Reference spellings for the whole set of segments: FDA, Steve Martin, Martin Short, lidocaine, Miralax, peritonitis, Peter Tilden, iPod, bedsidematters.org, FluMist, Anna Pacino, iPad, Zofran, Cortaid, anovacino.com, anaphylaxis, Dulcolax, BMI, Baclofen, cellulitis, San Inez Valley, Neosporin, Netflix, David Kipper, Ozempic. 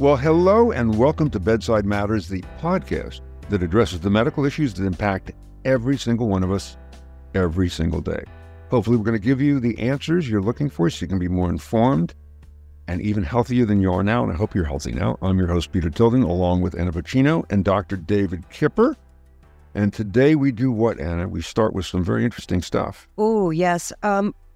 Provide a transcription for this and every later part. Well, hello and welcome to Bedside Matters, the podcast that addresses the medical issues that impact every single one of us every single day. Hopefully, we're going to give you the answers you're looking for so you can be more informed and even healthier than you are now, and I hope you're healthy now. I'm your host, Peter Tilden, along with Anna Pacino and Dr. David Kipper. And today we do what, Anna? We start with some very interesting stuff. Oh, yes.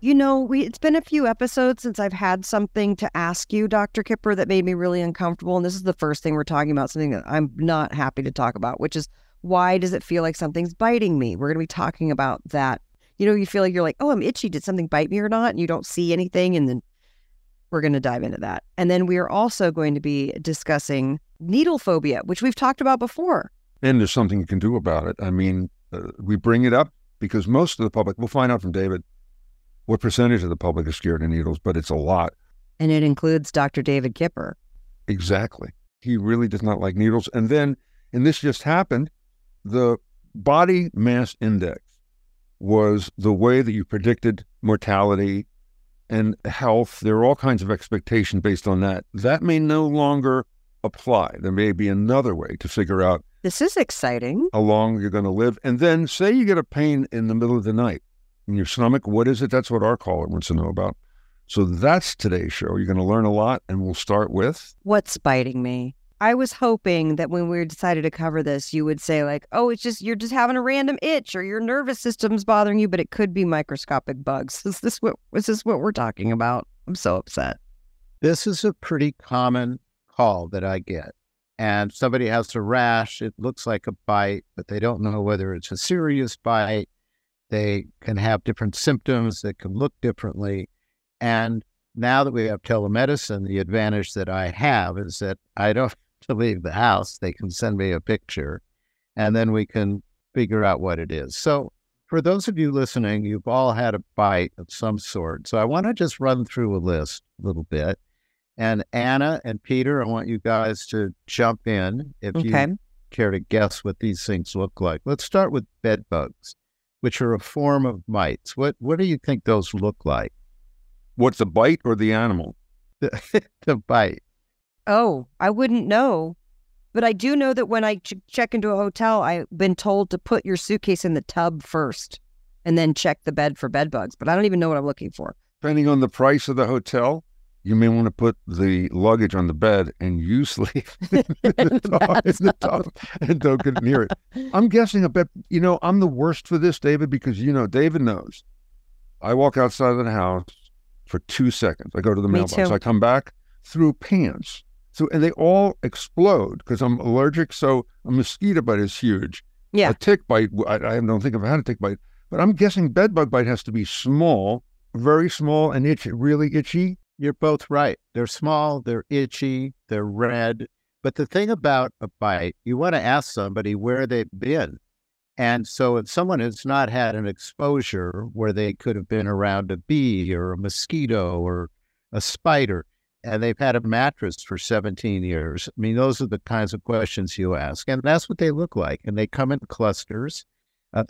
It's been a few episodes since I've had something to ask you, Dr. Kipper, that made me really uncomfortable. And this is the first thing we're talking about, something that I'm not happy to talk about, which is, why does it feel like something's biting me? We're going to be talking about that. You know, you feel like you're like, oh, I'm itchy. Did something bite me or not? And you don't see anything. And then we're going to dive into that. And then we are also going to be discussing needle phobia, which we've talked about before. And there's something you can do about it. I mean, we bring it up because most of the public, we'll find out from David what percentage of the public is scared of needles, but it's a lot. And it includes Dr. David Kipper. Exactly. He really does not like needles. And then, and this just happened, the body mass index was the way that you predicted mortality and health. There are all kinds of expectations based on that. That may no longer apply. There may be another way to figure out. This is exciting. How long you're going to live. And then say you get a pain in the middle of the night in your stomach. What is it? That's what our caller wants to know about. So that's today's show. You're going to learn a lot, and we'll start with. What's biting me? I was hoping that when we decided to cover this, you would say like, oh, it's just, you're just having a random itch or your nervous system's bothering you, but it could be microscopic bugs. Is this what we're talking about? I'm so upset. This is a pretty common call that I get. And somebody has a rash. It looks like a bite, but they don't know whether it's a serious bite. They can have different symptoms that can look differently. And now that we have telemedicine, the advantage that I have is that I don't have to leave the house. They can send me a picture, and then we can figure out what it is. So for those of you listening, you've all had a bite of some sort. So I want to just run through a list a little bit. And Anna and Peter, I want you guys to jump in if you care to guess what these things look like. Let's start with bed bugs, which are a form of mites. What do you think those look like? What's the bite or the animal? The bite. Oh, I wouldn't know. But I do know that when I check into a hotel, I've been told to put your suitcase in the tub first and then check the bed for bed bugs. But I don't even know what I'm looking for. Depending on the price of the hotel, you may want to put the luggage on the bed and you sleep in the tub and don't get near it. I'm guessing a bed. You know, I'm the worst for this, David, because, you know, David knows. I walk outside of the house for 2 seconds. I go to the mailbox. I come back through pants. And they all explode because I'm allergic. So a mosquito bite is huge. Yeah. A tick bite, I don't think I've had a tick bite. But I'm guessing bed bug bite has to be small, very small and itchy, really itchy. You're both right. They're small, they're itchy, they're red. But the thing about a bite, you want to ask somebody where they've been. And so if someone has not had an exposure where they could have been around a bee or a mosquito or a spider, and they've had a mattress for 17 years, I mean, those are the kinds of questions you ask. And that's what they look like. And they come in clusters.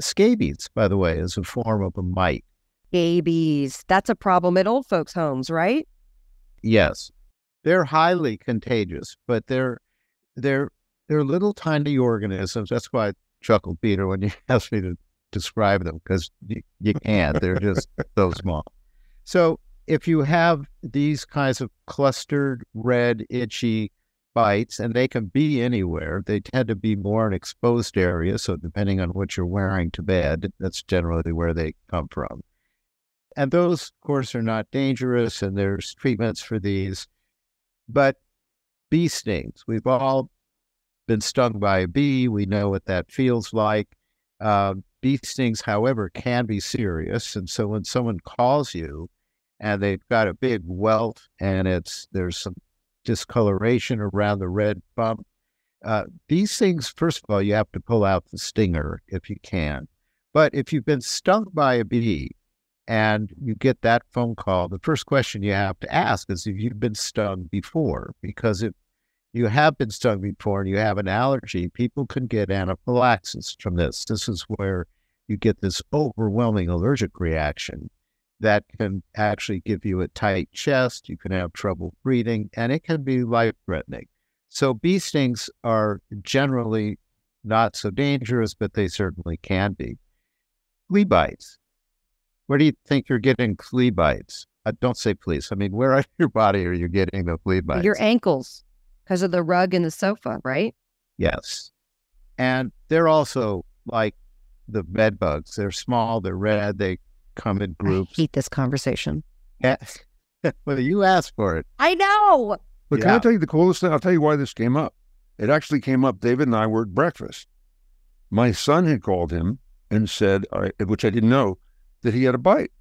Scabies, by the way, is a form of a mite. Scabies. That's a problem at old folks' homes, right? Yes. They're highly contagious, but they're little tiny organisms. That's why I chuckled, Peter, when you asked me to describe them, because you can't. They're just so small. So if you have these kinds of clustered, red, itchy bites, and they can be anywhere, they tend to be more in exposed areas. So depending on what you're wearing to bed, that's generally where they come from. And those, of course, are not dangerous, and there's treatments for these. But bee stings, we've all been stung by a bee. We know what that feels like. Bee stings, however, can be serious. And so when someone calls you and they've got a big welt and there's some discoloration around the red bump, these things, first of all, you have to pull out the stinger if you can. But if you've been stung by a bee, and you get that phone call, the first question you have to ask is if you've been stung before, because if you have been stung before and you have an allergy, people can get anaphylaxis from this. This is where you get this overwhelming allergic reaction that can actually give you a tight chest. You can have trouble breathing, and it can be life-threatening. So bee stings are generally not so dangerous, but they certainly can be. Flea bites. Where do you think you're getting flea bites? Don't say please. I mean, where on your body are you getting the flea bites? Your ankles, because of the rug and the sofa, right? Yes. And they're also like the bed bugs. They're small, they're red, they come in groups. I hate this conversation. Yeah. Well, you asked for it. I know. But yeah. Can I tell you the coolest thing? I'll tell you why this came up. It actually came up, David and I were at breakfast. My son had called him and said, which I didn't know, that he had a bite.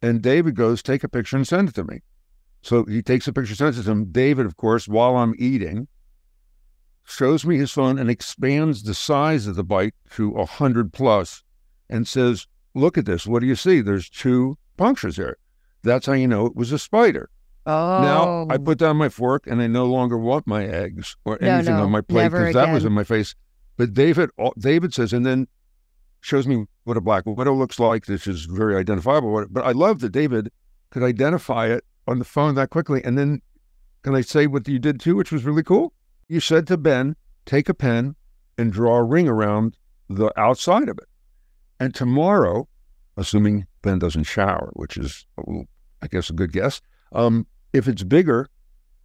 And David goes, take a picture and send it to me. So he takes a picture, sends it to him. David, of course, while I'm eating, shows me his phone and expands the size of the bite to 100 plus and says, look at this. What do you see? There's two punctures there. That's how you know it was a spider. Oh. Now I put down my fork and I no longer want my eggs or anything on my plate because that was in my face. But David says, and then shows me what a black widow looks like. This is very identifiable. But I love that David could identify it on the phone that quickly. And then can I say what you did too, which was really cool? You said to Ben, take a pen and draw a ring around the outside of it. And tomorrow, assuming Ben doesn't shower, which is, I guess, a good guess, if it's bigger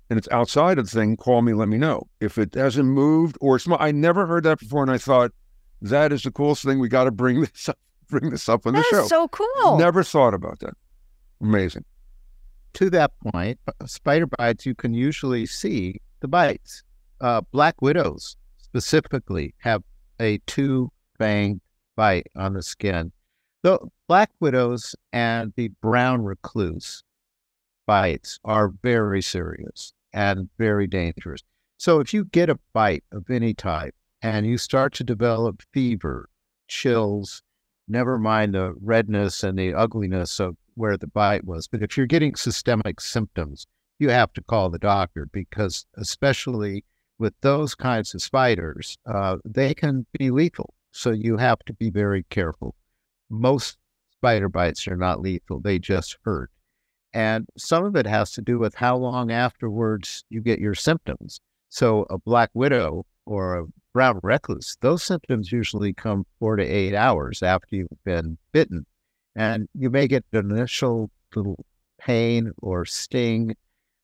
and it's outside of the thing, call me, let me know. If it hasn't moved or small, I never heard that before, and I thought, that is the coolest thing. We got to bring this up on the show. That is so cool. Never thought about that. Amazing. To that point, spider bites, you can usually see the bites. Black widows specifically have a two-fang bite on the skin. The black widows and the brown recluse bites are very serious and very dangerous. So if you get a bite of any type and you start to develop fever, chills, never mind the redness and the ugliness of where the bite was, but if you're getting systemic symptoms, you have to call the doctor because especially with those kinds of spiders, they can be lethal. So you have to be very careful. Most spider bites are not lethal. They just hurt. And some of it has to do with how long afterwards you get your symptoms. So a black widow or a brown recluse, those symptoms usually come 4 to 8 hours after you've been bitten. And you may get an initial little pain or sting,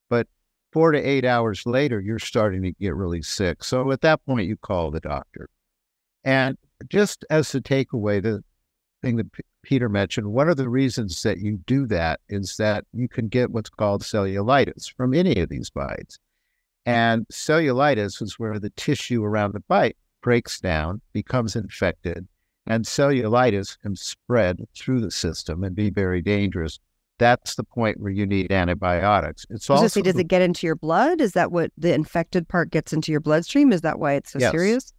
but 4 to 8 hours later, you're starting to get really sick. So at that point, you call the doctor. And just as a takeaway, the thing that Peter mentioned, one of the reasons that you do that is that you can get what's called cellulitis from any of these bites. And cellulitis is where the tissue around the bite breaks down, becomes infected, and cellulitis can spread through the system and be very dangerous. That's the point where you need antibiotics. It's also, does it get into your blood? Is that what the infected part gets into your bloodstream? Is that why it's so serious?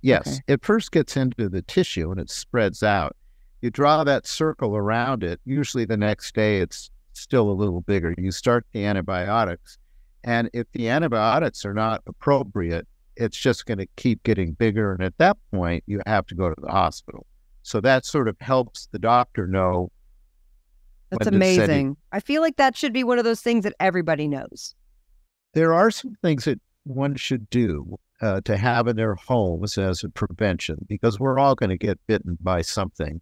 Yes. Okay. It first gets into the tissue and it spreads out. You draw that circle around it, usually the next day it's still a little bigger. You start the antibiotics, and if the antibiotics are not appropriate, it's just going to keep getting bigger, and at that point, you have to go to the hospital. So that sort of helps the doctor know. That's amazing. I feel like that should be one of those things that everybody knows. There are some things that one should do to have in their homes as a prevention, because we're all going to get bitten by something.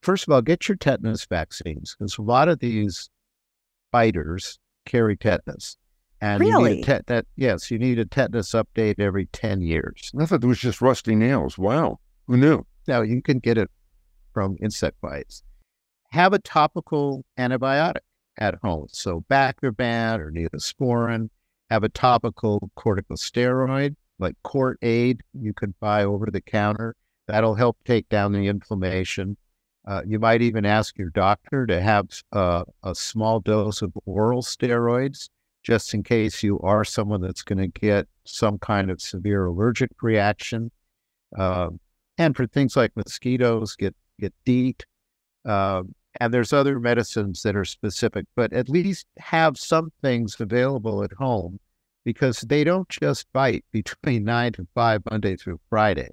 First of all, get your tetanus vaccines because a lot of these biters carry tetanus. And really? You need a tetanus update every 10 years. I thought it was just rusty nails. Wow. Who knew? No, you can get it from insect bites. Have a topical antibiotic at home. So Baclofen or Neosporin. Have a topical corticosteroid like Cortaid you can buy over the counter. That'll help take down the inflammation. You might even ask your doctor to have a small dose of oral steroids just in case you are someone that's going to get some kind of severe allergic reaction. And for things like mosquitoes, get DEET. And there's other medicines that are specific, but at least have some things available at home because they don't just bite between 9 to 5, Monday through Friday.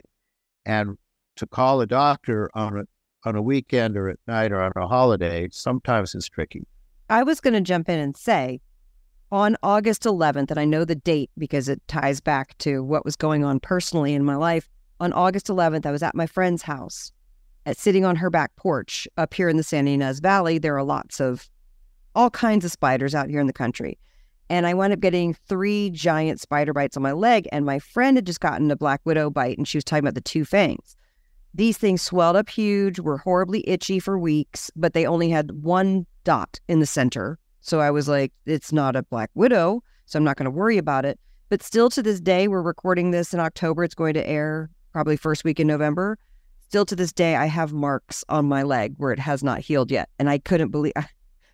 And to call a doctor on a weekend or at night or on a holiday sometimes is tricky. I was going to jump in and say, on August 11th, and I know the date because it ties back to what was going on personally in my life. On August 11th, I was at my friend's house, sitting on her back porch up here in the San Inez Valley. There are lots of all kinds of spiders out here in the country. And I wound up getting 3 giant spider bites on my leg, and my friend had just gotten a black widow bite, and she was talking about the 2 fangs. These things swelled up huge, were horribly itchy for weeks, but they only had 1 dot in the center. So I was like, it's not a black widow, so I'm not going to worry about it. But still to this day, we're recording this in October. It's going to air probably first week in November. Still to this day, I have marks on my leg where it has not healed yet. And I couldn't believe,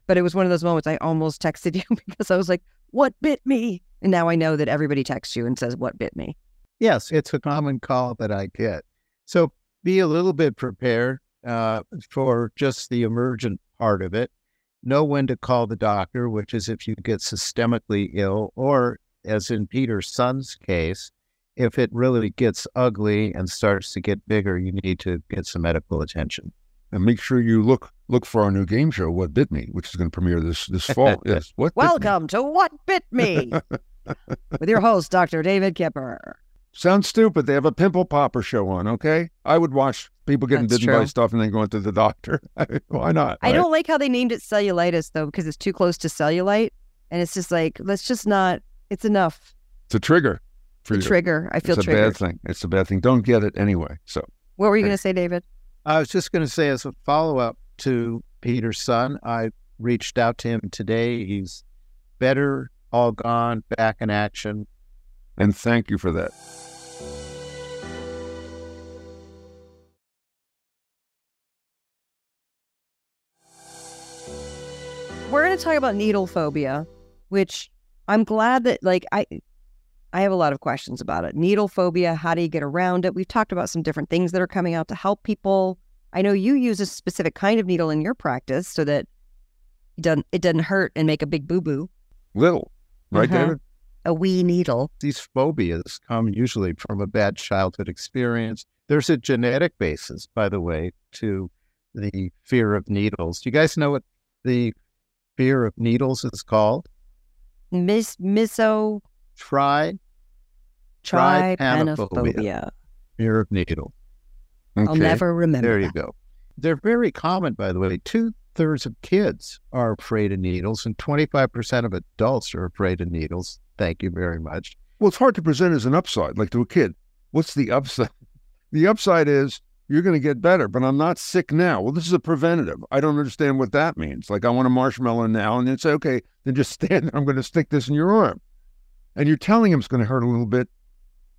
but it was one of those moments I almost texted you because I was like, what bit me? And now I know that everybody texts you and says, what bit me? Yes, it's a common call that I get. So be a little bit prepared for just the emergent part of it. Know when to call the doctor, which is if you get systemically ill, or as in Peter Sun's case, if it really gets ugly and starts to get bigger, you need to get some medical attention. And make sure you look for our new game show, What Bit Me, which is going to premiere this fall. Yes. Welcome to What Bit Me with your host, Dr. David Kipper. Sounds stupid. They have a pimple popper show on, okay? I would watch people getting bitten by stuff and then going to the doctor. Why not? I don't like how they named it cellulitis, though, because it's too close to cellulite. And it's just like, let's just not, it's enough. It's a trigger. It's a trigger. I feel triggered. It's a bad thing. It's a bad thing. Don't get it anyway. So, what were you going to say, David? I was just going to say, as a follow-up to Peter's son, I reached out to him today. He's better, all gone, back in action. And thank you for that. We're going to talk about needle phobia, which I'm glad that, like, I have a lot of questions about it. Needle phobia, how do you get around it? We've talked about some different things that are coming out to help people. I know you use a specific kind of needle in your practice so that it doesn't hurt and make a big boo-boo. Little, right, David? A wee needle. These phobias come usually from a bad childhood experience. There's a genetic basis, by the way, to the fear of needles. Do you guys know what the fear of needles is called? Trypanophobia. Fear of needle. Okay. I'll never remember. There you go. They're very common, by the way. 2/3 of kids are afraid of needles, and 25% of adults are afraid of needles. Thank you very much. Well, it's hard to present as an upside, like to a kid. What's the upside? The upside is you're going to get better, but I'm not sick now. Well, this is a preventative. I don't understand what that means. Like, I want a marshmallow now, and then say, okay, then just stand there. I'm going to stick this in your arm. And you're telling him it's going to hurt a little bit,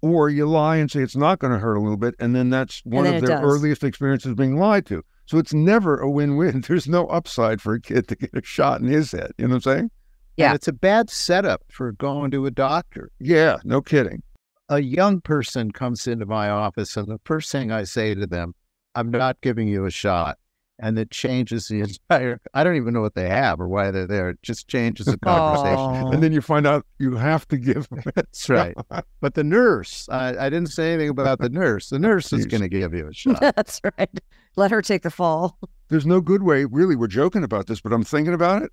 or you lie and say it's not going to hurt a little bit, and then that's one of their earliest experiences being lied to. So it's never a win-win. There's no upside for a kid to get a shot in his head. You know what I'm saying? Yeah. And it's a bad setup for going to a doctor. Yeah, no kidding. A young person comes into my office, and the first thing I say to them, I'm not giving you a shot. And it changes the entire, I don't even know what they have or why they're there. It just changes the conversation. Aww. And then you find out you have to give them. That's right. But the nurse, I didn't say anything about the nurse. The nurse is going to give you a shot. That's right. Let her take the fall. There's no good way. Really, we're joking about this, but I'm thinking about it.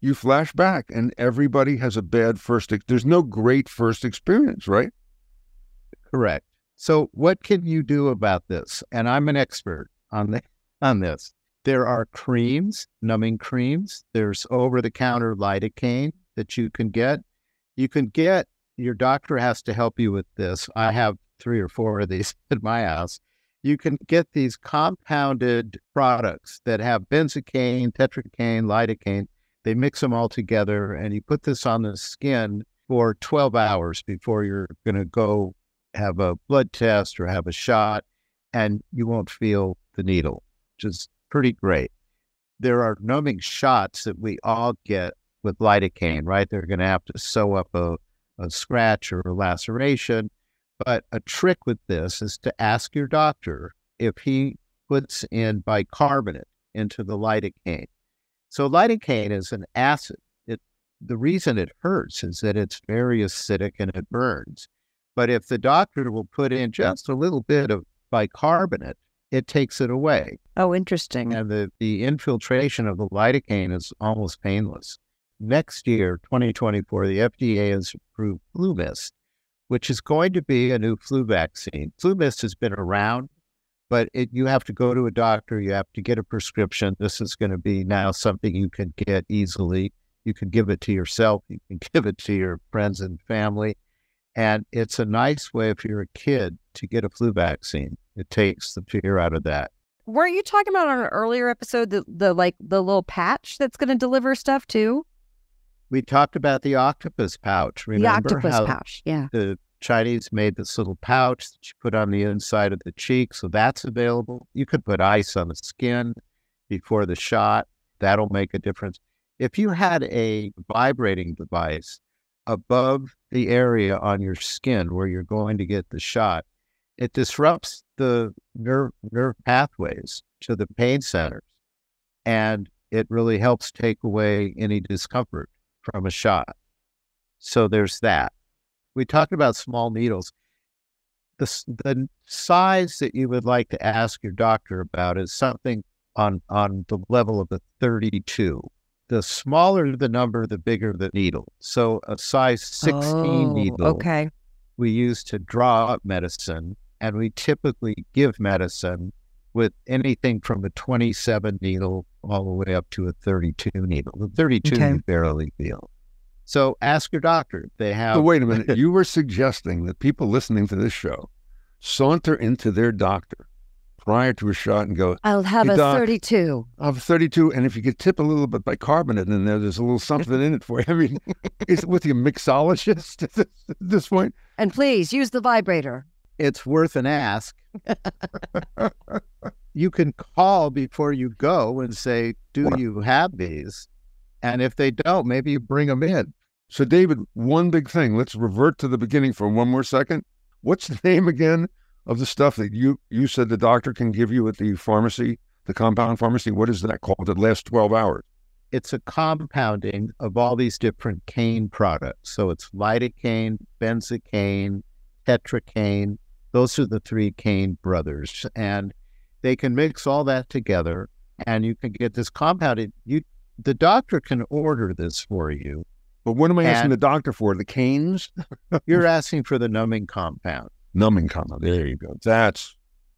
You flash back and everybody has a bad first, there's no great first experience, right? Correct. So what can you do about this? And I'm an expert on this. There are creams, numbing creams. There's over-the-counter lidocaine that you can get. Your doctor has to help you with this. I have 3 or 4 of these at my house. You can get these compounded products that have benzocaine, tetracaine, lidocaine. They mix them all together, and you put this on the skin for 12 hours before you're going to go have a blood test or have a shot, and you won't feel the needle, which is pretty great. There are numbing shots that we all get with lidocaine, right? They're going to have to sew up a scratch or a laceration. But a trick with this is to ask your doctor if he puts in bicarbonate into the lidocaine. So lidocaine is an acid. The reason it hurts is that it's very acidic and it burns. But if the doctor will put in just a little bit of bicarbonate, it takes it away. Oh, interesting. And the infiltration of the lidocaine is almost painless. next year, 2024, the FDA has approved FluMist, which is going to be a new flu vaccine. FluMist has been around, but you have to go to a doctor. You have to get a prescription. This is going to be now something you can get easily. You can give it to yourself. You can give it to your friends and family. And it's a nice way, if you're a kid, to get a flu vaccine. It takes the fear out of that. Weren't you talking about on an earlier episode the little patch that's going to deliver stuff too? We talked about the octopus pouch. Remember the octopus pouch, yeah. The Chinese made this little pouch that you put on the inside of the cheek, so that's available. You could put ice on the skin before the shot. That'll make a difference. If you had a vibrating device above the area on your skin where you're going to get the shot, it disrupts the nerve pathways to the pain centers, and it really helps take away any discomfort from a shot. So there's that. We talked about small needles. The size that you would like to ask your doctor about is something on the level of a 32. The smaller the number, the bigger the needle. So a size 16 needle we use to draw up medicine, and we typically give medicine with anything from a 27 needle all the way up to a 32 needle. The 32 you barely feel. So ask your doctor if they have... So wait a minute. You were suggesting that people listening to this show saunter into their doctor prior to a shot and go, I'll have a doc, 32. I'll have a 32, and if you could tip a little bit bicarbonate in there, there's a little something in it for you. I mean, is it with your mixologist at this point? And please, use the vibrator. It's worth an ask. You can call before you go and say, do you have these? And if they don't, maybe you bring them in. So, David, one big thing. Let's revert to the beginning for one more second. What's the name again of the stuff that you said the doctor can give you at the pharmacy, the compound pharmacy? What is that called? It lasts 12 hours. It's a compounding of all these different cane products. So it's lidocaine, benzocaine, tetracaine. Those are the three cane brothers. And they can mix all that together, and you can get this compounded. The doctor can order this for you. But what am I asking the doctor for? The canes? You're asking for the numbing compound. Numbing compound. There you go. That's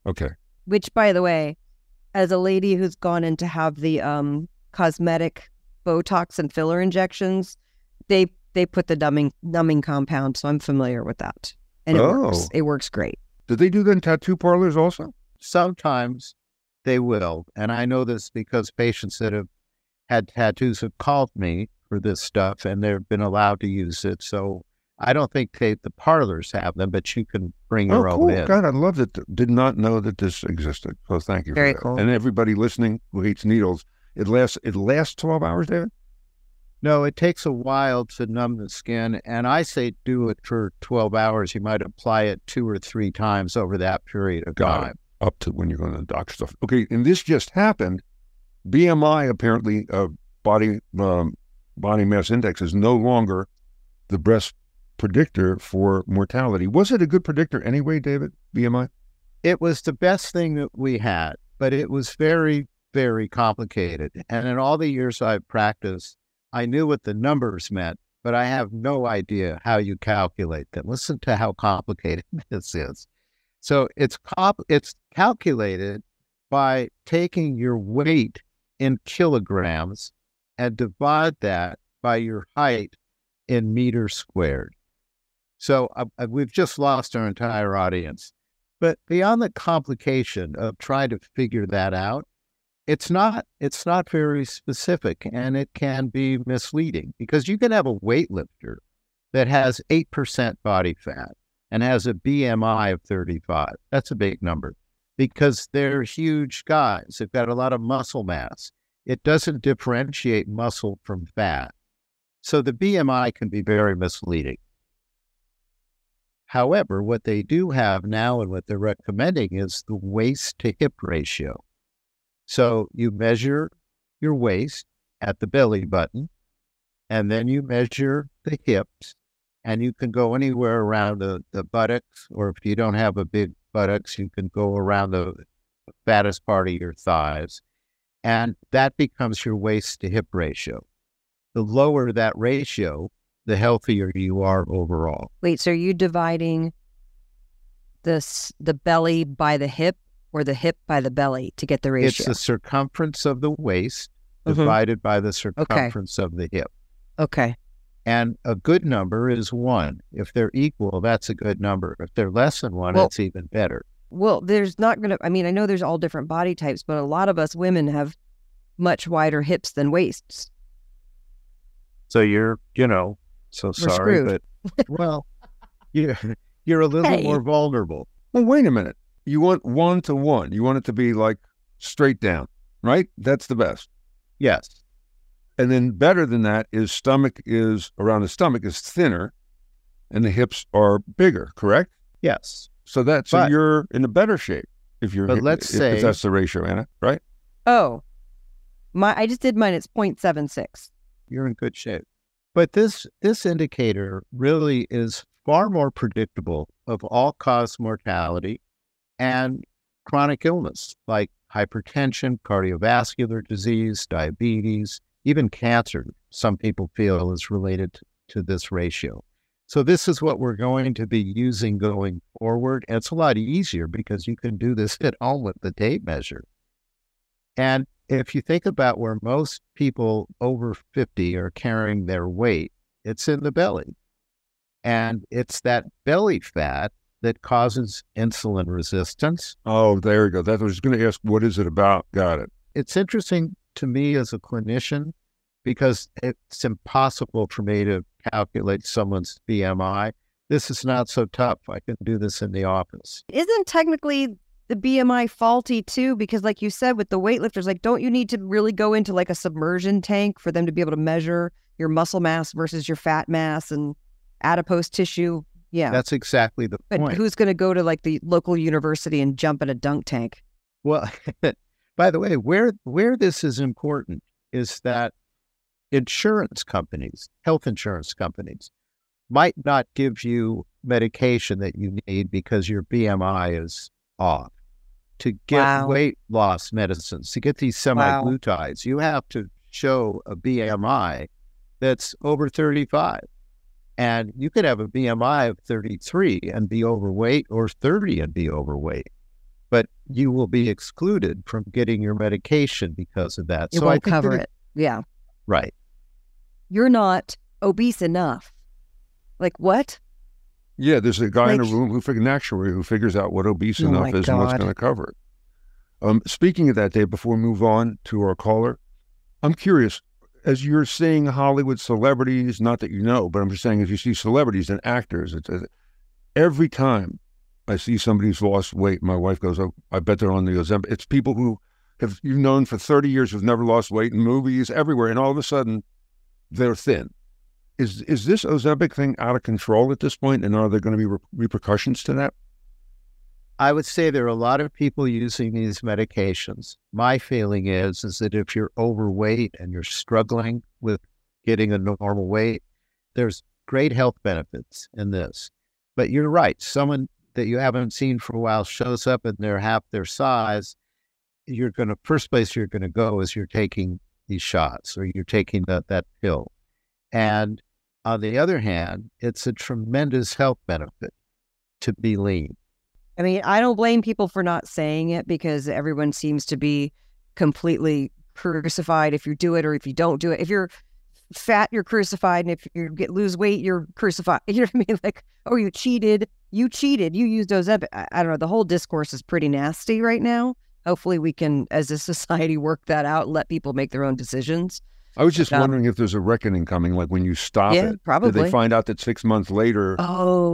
okay. Which, by the way, as a lady who's gone in to have the cosmetic Botox and filler injections, they put the numbing compound, so I'm familiar with that. And it works. It works great. Do they do that in tattoo parlors also? Sometimes they will. And I know this because patients that have had tattoos have called me for this stuff, and they've been allowed to use it. So I don't think the parlors have them, but you can bring your own in. God, I love that. Did not know that this existed. So thank you for that. Cool. And everybody listening who hates needles, it lasts 12 hours, David? No, it takes a while to numb the skin. And I say do it for 12 hours. You might apply it 2 or 3 times over that period of time. Up to when you're going to the doctor stuff. Okay, and this just happened. BMI, apparently, body mass index, is no longer the best predictor for mortality. Was it a good predictor anyway, David, BMI? It was the best thing that we had, but it was very, very complicated. And in all the years I've practiced, I knew what the numbers meant, but I have no idea how you calculate them. Listen to how complicated this is. So it's calculated by taking your weight in kilograms and divide that by your height in meters squared. So we've just lost our entire audience. But beyond the complication of trying to figure that out, it's not very specific, and it can be misleading, because you can have a weightlifter that has 8% body fat and has a BMI of 35. That's a big number, because they're huge guys. They've got a lot of muscle mass. It doesn't differentiate muscle from fat. So the BMI can be very misleading. However, what they do have now and what they're recommending is the waist to hip ratio. So you measure your waist at the belly button, and then you measure the hips. And you can go anywhere around the buttocks, or if you don't have a big buttocks, you can go around the fattest part of your thighs. And that becomes your waist to hip ratio. the lower that ratio, the healthier you are overall. Wait, so are you dividing the belly by the hip or the hip by the belly to get the ratio? It's the circumference of the waist divided by the circumference of the hip. Okay. And a good number is one. If they're equal, that's a good number. If they're less than one, it's even better. Well, there's not going to, I mean, I know there's all different body types, but a lot of us women have much wider hips than waists. So you're, you know, so we're sorry, screwed. But, well, you're a little more vulnerable. Well, wait a minute. You want 1 to 1. You want it to be like straight down, right? That's the best. Yes. And then better than that is stomach is, around the stomach is thinner and the hips are bigger, correct? Yes. So that's, so you're in a better shape if you're, but let's say that's the ratio, Anna, right? Oh, I just did mine. It's 0.76. You're in good shape. But this indicator really is far more predictable of all-cause mortality and chronic illness like hypertension, cardiovascular disease, diabetes, even cancer, some people feel is related to this ratio. So this is what we're going to be using going forward. And it's a lot easier because you can do this at home with the tape measure. And if you think about where most people over 50 are carrying their weight, it's in the belly. And it's that belly fat that causes insulin resistance. Oh, there we go. That was going to ask, what is it about? Got it. It's interesting to me as a clinician because it's impossible for me to calculate someone's BMI. This is not so tough. I can do this in the office. Isn't technically the BMI faulty too? Because like you said, with the weightlifters, like, don't you need to really go into like a submersion tank for them to be able to measure your muscle mass versus your fat mass and adipose tissue? Yeah. That's exactly the point. But who's going to go to like the local university and jump in a dunk tank? Well, by the way, where this is important is that insurance companies, health insurance companies, might not give you medication that you need because your BMI is off. To get weight loss medicines, to get these semi-glutides, you have to show a BMI that's over 35. And you could have a BMI of 33 and be overweight, or 30 and be overweight. But you will be excluded from getting your medication because of that. It won't cover it. Yeah. Right. You're not obese enough. Like, what? Yeah, there's a guy in a room who an actuary who figures out what obese enough is and what's going to cover it. Speaking of that, Dave, before we move on to our caller, I'm curious, as you're seeing Hollywood celebrities, not that you know, but I'm just saying, if you see celebrities and actors, it's every time I see somebody who's lost weight, my wife goes, oh, I bet they're on the Ozempic. It's people who have you've known for 30 years who've never lost weight, in movies, everywhere, and all of a sudden, they're thin. Is this Ozempic thing out of control at this point, and are there going to be repercussions to that? I would say there are a lot of people using these medications. My feeling is that if you're overweight and you're struggling with getting a normal weight, there's great health benefits in this. But you're right, someone that you haven't seen for a while shows up and they're half their size, you're going to, first place you're going to go is you're taking these shots or you're taking that pill. And on the other hand, it's a tremendous health benefit to be lean. I mean, I don't blame people for not saying it because everyone seems to be completely crucified if you do it or if you don't do it. If you're fat, you're crucified. And if you lose weight, you're crucified. You know what I mean? Like, oh, you cheated. You cheated. You used those up. I don't know. The whole discourse is pretty nasty right now. Hopefully we can, as a society, work that out and let people make their own decisions. I was just wondering if there's a reckoning coming, like when you stop it. Probably. Did they find out that 6 months later,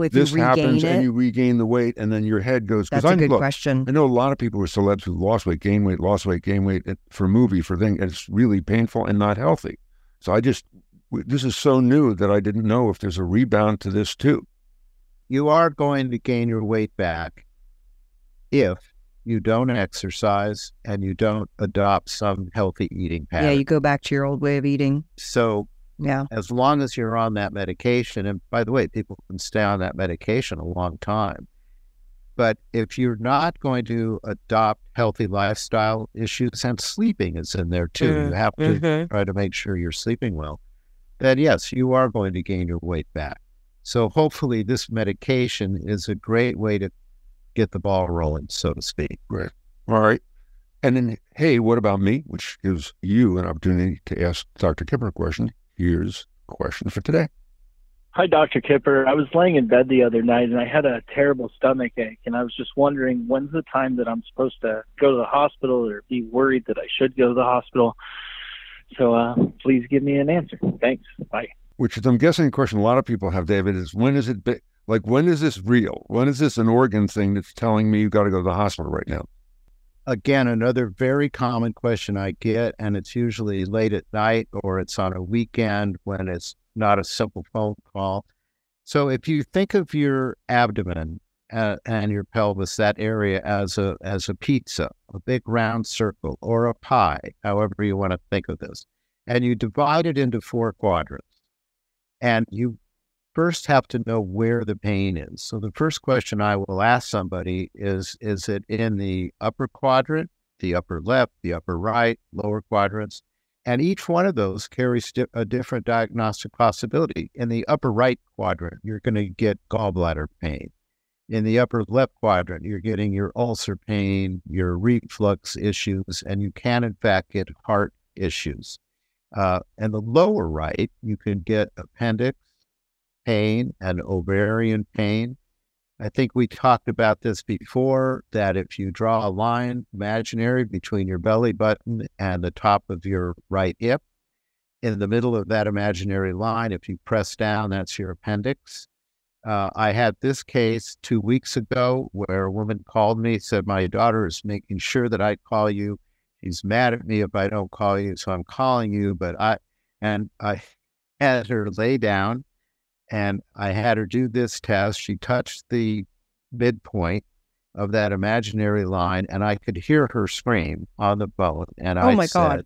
this happens and you regain the weight and then your head goes. That's a good question. I know a lot of people who are celebs who lost weight, gain weight for a movie, for thing. And it's really painful and not healthy. So this is so new that I didn't know if there's a rebound to this too. You are going to gain your weight back if you don't exercise and you don't adopt some healthy eating pattern. Yeah, you go back to your old way of eating. So as long as you're on that medication, and by the way, people can stay on that medication a long time. But if you're not going to adopt healthy lifestyle issues, and sleeping is in there too. You have to try to make sure you're sleeping well. then yes, you are going to gain your weight back. So hopefully this medication is a great way to get the ball rolling, so to speak. Right. All right. And then, hey, what about me? Which gives you an opportunity to ask Dr. Kipper a question. Here's the question for today. Hi, Dr. Kipper. I was laying in bed the other night and I had a terrible stomach ache, and I was just wondering, when's the time that I'm supposed to go to the hospital or be worried that I should go to the hospital? So please give me an answer. Thanks. Bye. Which is, I'm guessing, a question a lot of people have, David, is when is it like, when is this real? When is this an organ thing that's telling me you've got to go to the hospital right now? Again, another very common question I get, and it's usually late at night or it's on a weekend when it's not a simple phone call. So if you think of your abdomen and your pelvis, that area, as a pizza, a big round circle, or a pie, however you want to think of this, and you divide it into 4 quadrants, and you first have to know where the pain is. So the first question I will ask somebody is it in the upper quadrant, the upper left, the upper right, lower quadrants? And each one of those carries a different diagnostic possibility. In the upper right quadrant, you're going to get gallbladder pain. In the upper left quadrant, you're getting your ulcer pain, your reflux issues, and you can, in fact, get heart issues. And the lower right, you can get appendix pain and ovarian pain. I think we talked about this before, that if you draw a line, imaginary, between your belly button and the top of your right hip, in the middle of that imaginary line, if you press down, that's your appendix. I had this case 2 weeks ago where a woman called me, said, my daughter is making sure that I call you. She's mad at me if I don't call you, so I'm calling you. But I had her lay down, and I had her do this test. She touched the midpoint of that imaginary line, and I could hear her scream on the phone. And I said,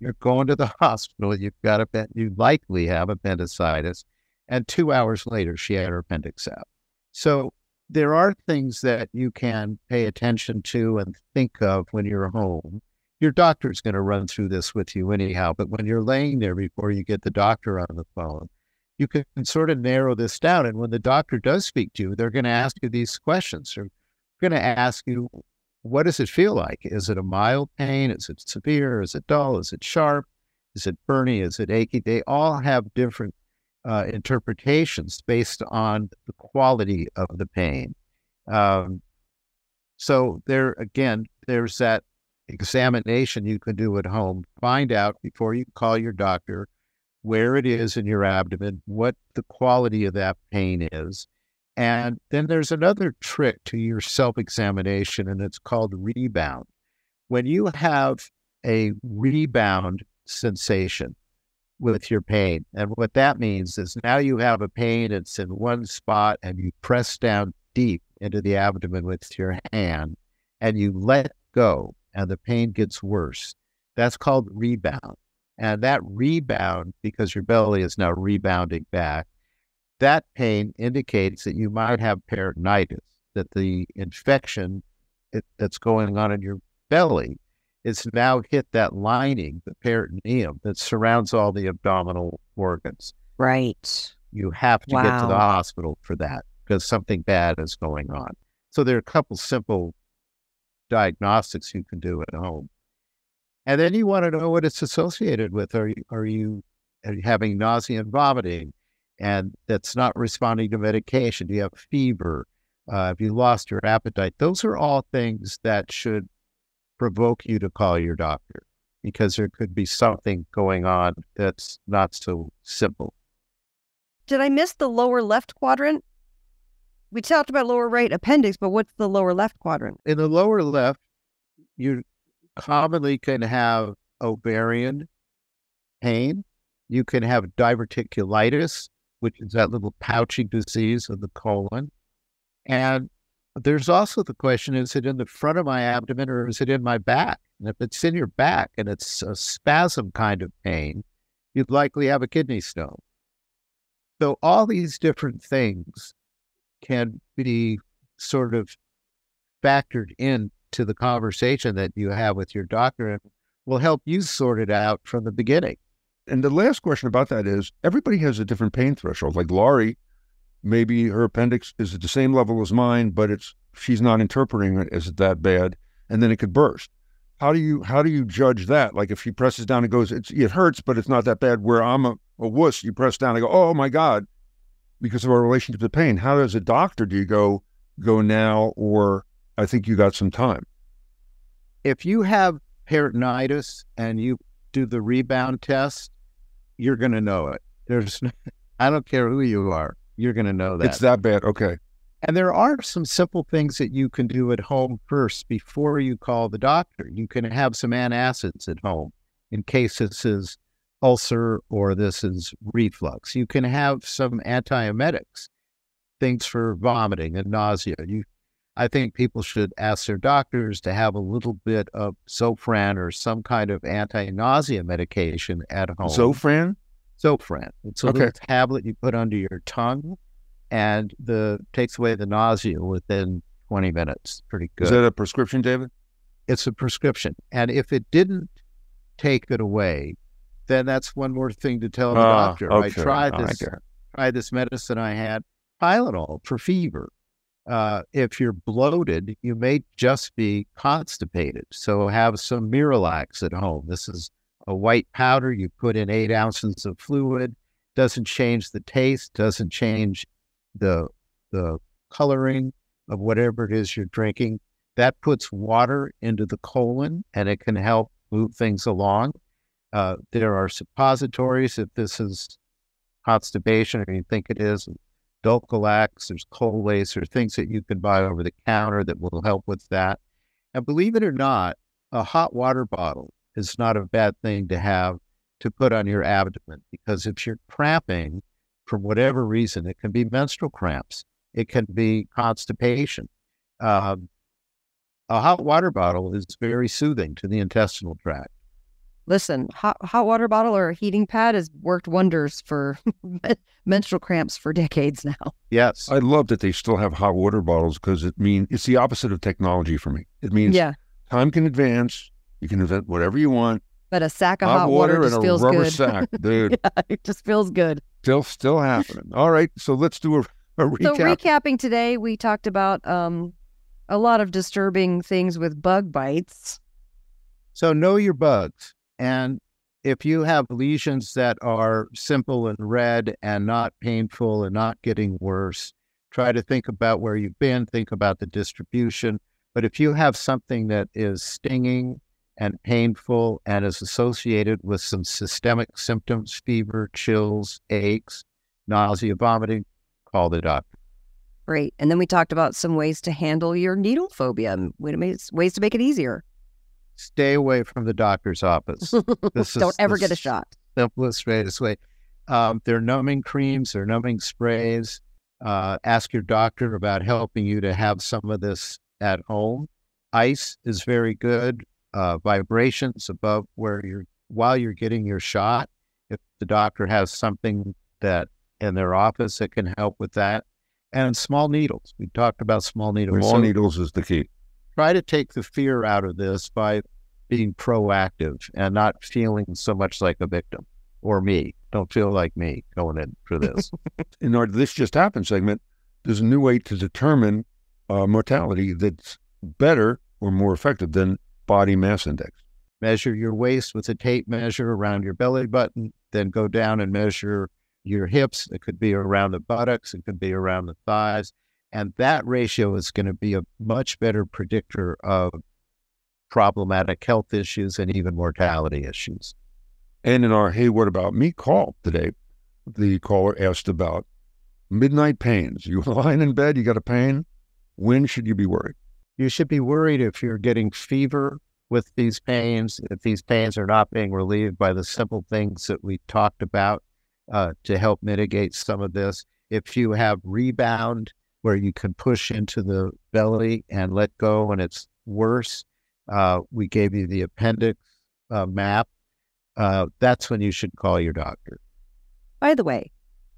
you're going to the hospital. You've got you likely have appendicitis. And 2 hours later, she had her appendix out. So there are things that you can pay attention to and think of when you're home. Your doctor's going to run through this with you anyhow, but when you're laying there before you get the doctor on the phone, you can sort of narrow this down. And when the doctor does speak to you, they're going to ask you these questions. They're going to ask you, what does it feel like? Is it a mild pain? Is it severe? Is it dull? Is it sharp? Is it burning? Is it achy? They all have different interpretations based on the quality of the pain. So there, again, there's that examination you can do at home. Find out before you call your doctor where it is in your abdomen, what the quality of that pain is. And then there's another trick to your self-examination, and it's called rebound. When you have a rebound sensation with your pain, and what that means is now you have a pain, it's in one spot, and you press down deep into the abdomen with your hand, and you let go, and the pain gets worse. That's called rebound. And that rebound, because your belly is now rebounding back, that pain indicates that you might have peritonitis, that the infection that's going on in your belly is now hit that lining, the peritoneum, that surrounds all the abdominal organs. Right. You have to get to the hospital for that because something bad is going on. So there are a couple simple diagnostics you can do at home. And then you want to know what it's associated with. Are you having nausea and vomiting, and that's not responding to medication? Do you have fever? Have you lost your appetite? Those are all things that should provoke you to call your doctor, because there could be something going on that's not so simple. Did I miss the lower left quadrant? We talked about lower right appendix, but what's the lower left quadrant? In the lower left, you're commonly can have ovarian pain. You can have diverticulitis, which is that little pouching disease of the colon. And there's also the question, is it in the front of my abdomen or is it in my back? And if it's in your back and it's a spasm kind of pain, you'd likely have a kidney stone. So all these different things can be sort of factored in to the conversation that you have with your doctor and will help you sort it out from the beginning. And the last question about that is, everybody has a different pain threshold. Like Laurie, maybe her appendix is at the same level as mine, but she's not interpreting it as that bad, and then it could burst. How do you judge that? Like if she presses down and goes, it hurts, but it's not that bad, where I'm a wuss, you press down and I go, oh my God, because of our relationship to pain. How does a doctor, do you go now, or I think you got some time? If you have peritonitis and you do the rebound test, you're going to know it. I don't care who you are, you're going to know that. It's that bad, okay. And there are some simple things that you can do at home first before you call the doctor. You can have some antacids at home in case this is ulcer or this is reflux. You can have some antiemetics, things for vomiting and nausea. I think people should ask their doctors to have a little bit of Zofran or some kind of anti-nausea medication at home. Zofran? Zofran. It's a little tablet you put under your tongue, and takes away the nausea within 20 minutes. Pretty good. Is that a prescription, David? It's a prescription. And if it didn't take it away, then that's one more thing to tell the doctor. Okay. I tried this medicine I had, Tylenol for fever. If you're bloated, you may just be constipated. So have some Miralax at home. This is a white powder. You put in 8 ounces of fluid. Doesn't change the taste, doesn't change the coloring of whatever it is you're drinking. That puts water into the colon, and it can help move things along. There are suppositories if this is constipation or you think it is. Dulcolax, there's Colace, or things that you can buy over the counter that will help with that. And believe it or not, a hot water bottle is not a bad thing to have to put on your abdomen, because if you're cramping for whatever reason, it can be menstrual cramps, it can be constipation. A hot water bottle is very soothing to the intestinal tract. Listen, hot water bottle or a heating pad has worked wonders for menstrual cramps for decades now. Yes. I love that they still have hot water bottles, because it's the opposite of technology for me. It means time can advance. You can invent whatever you want. But a sack of hot water just feels good. A rubber sack, dude. Yeah, it just feels good. Still happening. All right, so let's do a recap. So recapping today, we talked about a lot of disturbing things with bug bites. So know your bugs. And if you have lesions that are simple and red and not painful and not getting worse, try to think about where you've been, think about the distribution. But if you have something that is stinging and painful and is associated with some systemic symptoms, fever, chills, aches, nausea, vomiting, call the doctor. Great. And then we talked about some ways to handle your needle phobia, ways to make it easier. Stay away from the doctor's office. Don't ever get a shot. Simplest, straightest way. They're numbing creams, they're numbing sprays. Ask your doctor about helping you to have some of this at home. Ice is very good. Vibrations above while you're getting your shot. If the doctor has something that in their office that can help with that. And small needles. We talked about small needles. Small needles is the key. Try to take the fear out of this by being proactive and not feeling so much like a victim or me. Don't feel like me going in for this. In our This Just Happened segment, there's a new way to determine mortality that's better or more effective than body mass index. Measure your waist with a tape measure around your belly button, then go down and measure your hips. It could be around the buttocks. It could be around the thighs. And that ratio is going to be a much better predictor of problematic health issues and even mortality issues. And in our Hey, What About Me call today, the caller asked about midnight pains. You're lying in bed, you got a pain. When should you be worried? You should be worried if you're getting fever with these pains, if these pains are not being relieved by the simple things that we talked about to help mitigate some of this. If you have rebound, where you can push into the belly and let go and it's worse. We gave you the appendix map. That's when you should call your doctor. By the way,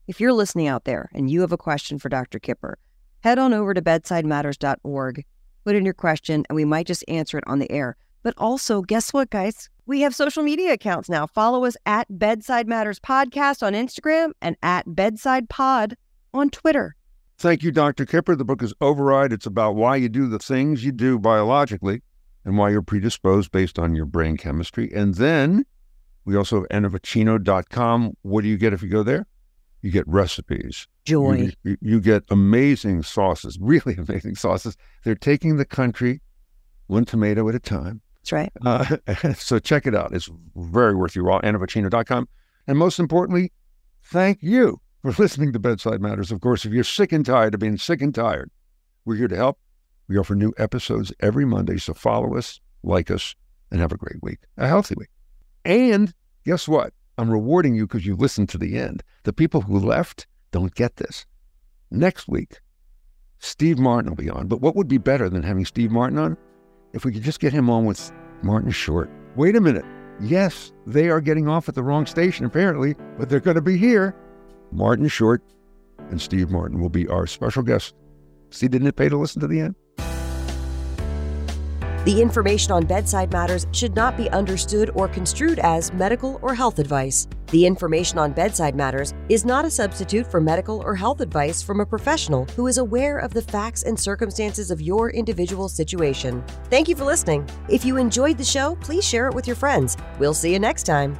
if you're listening out there and you have a question for Dr. Kipper, head on over to bedsidematters.org, put in your question, and we might just answer it on the air. But also, guess what, guys? We have social media accounts now. Follow us at Bedside Matters Podcast on Instagram and at Bedside Pod on Twitter. Thank you, Dr. Kipper. The book is Override. It's about why you do the things you do biologically and why you're predisposed based on your brain chemistry. And then we also have anovacino.com. What do you get if you go there? You get recipes. Joy. You get amazing sauces, really amazing sauces. They're taking the country one tomato at a time. That's right. So check it out. It's very worth your while. anovacino.com. And most importantly, thank you for listening to Bedside Matters. Of course, if you're sick and tired of being sick and tired, we're here to help. We offer new episodes every Monday, so follow us, like us, and have a great week, a healthy week. And guess what? I'm rewarding you because you listened to the end. The people who left don't get this. Next week, Steve Martin will be on, but what would be better than having Steve Martin on? If we could just get him on with Martin Short. Wait a minute. Yes, they are getting off at the wrong station, apparently, but they're going to be here. Martin Short and Steve Martin will be our special guests. See, didn't it pay to listen to the end? The information on Bedside Matters should not be understood or construed as medical or health advice. The information on Bedside Matters is not a substitute for medical or health advice from a professional who is aware of the facts and circumstances of your individual situation. Thank you for listening. If you enjoyed the show, please share it with your friends. We'll see you next time.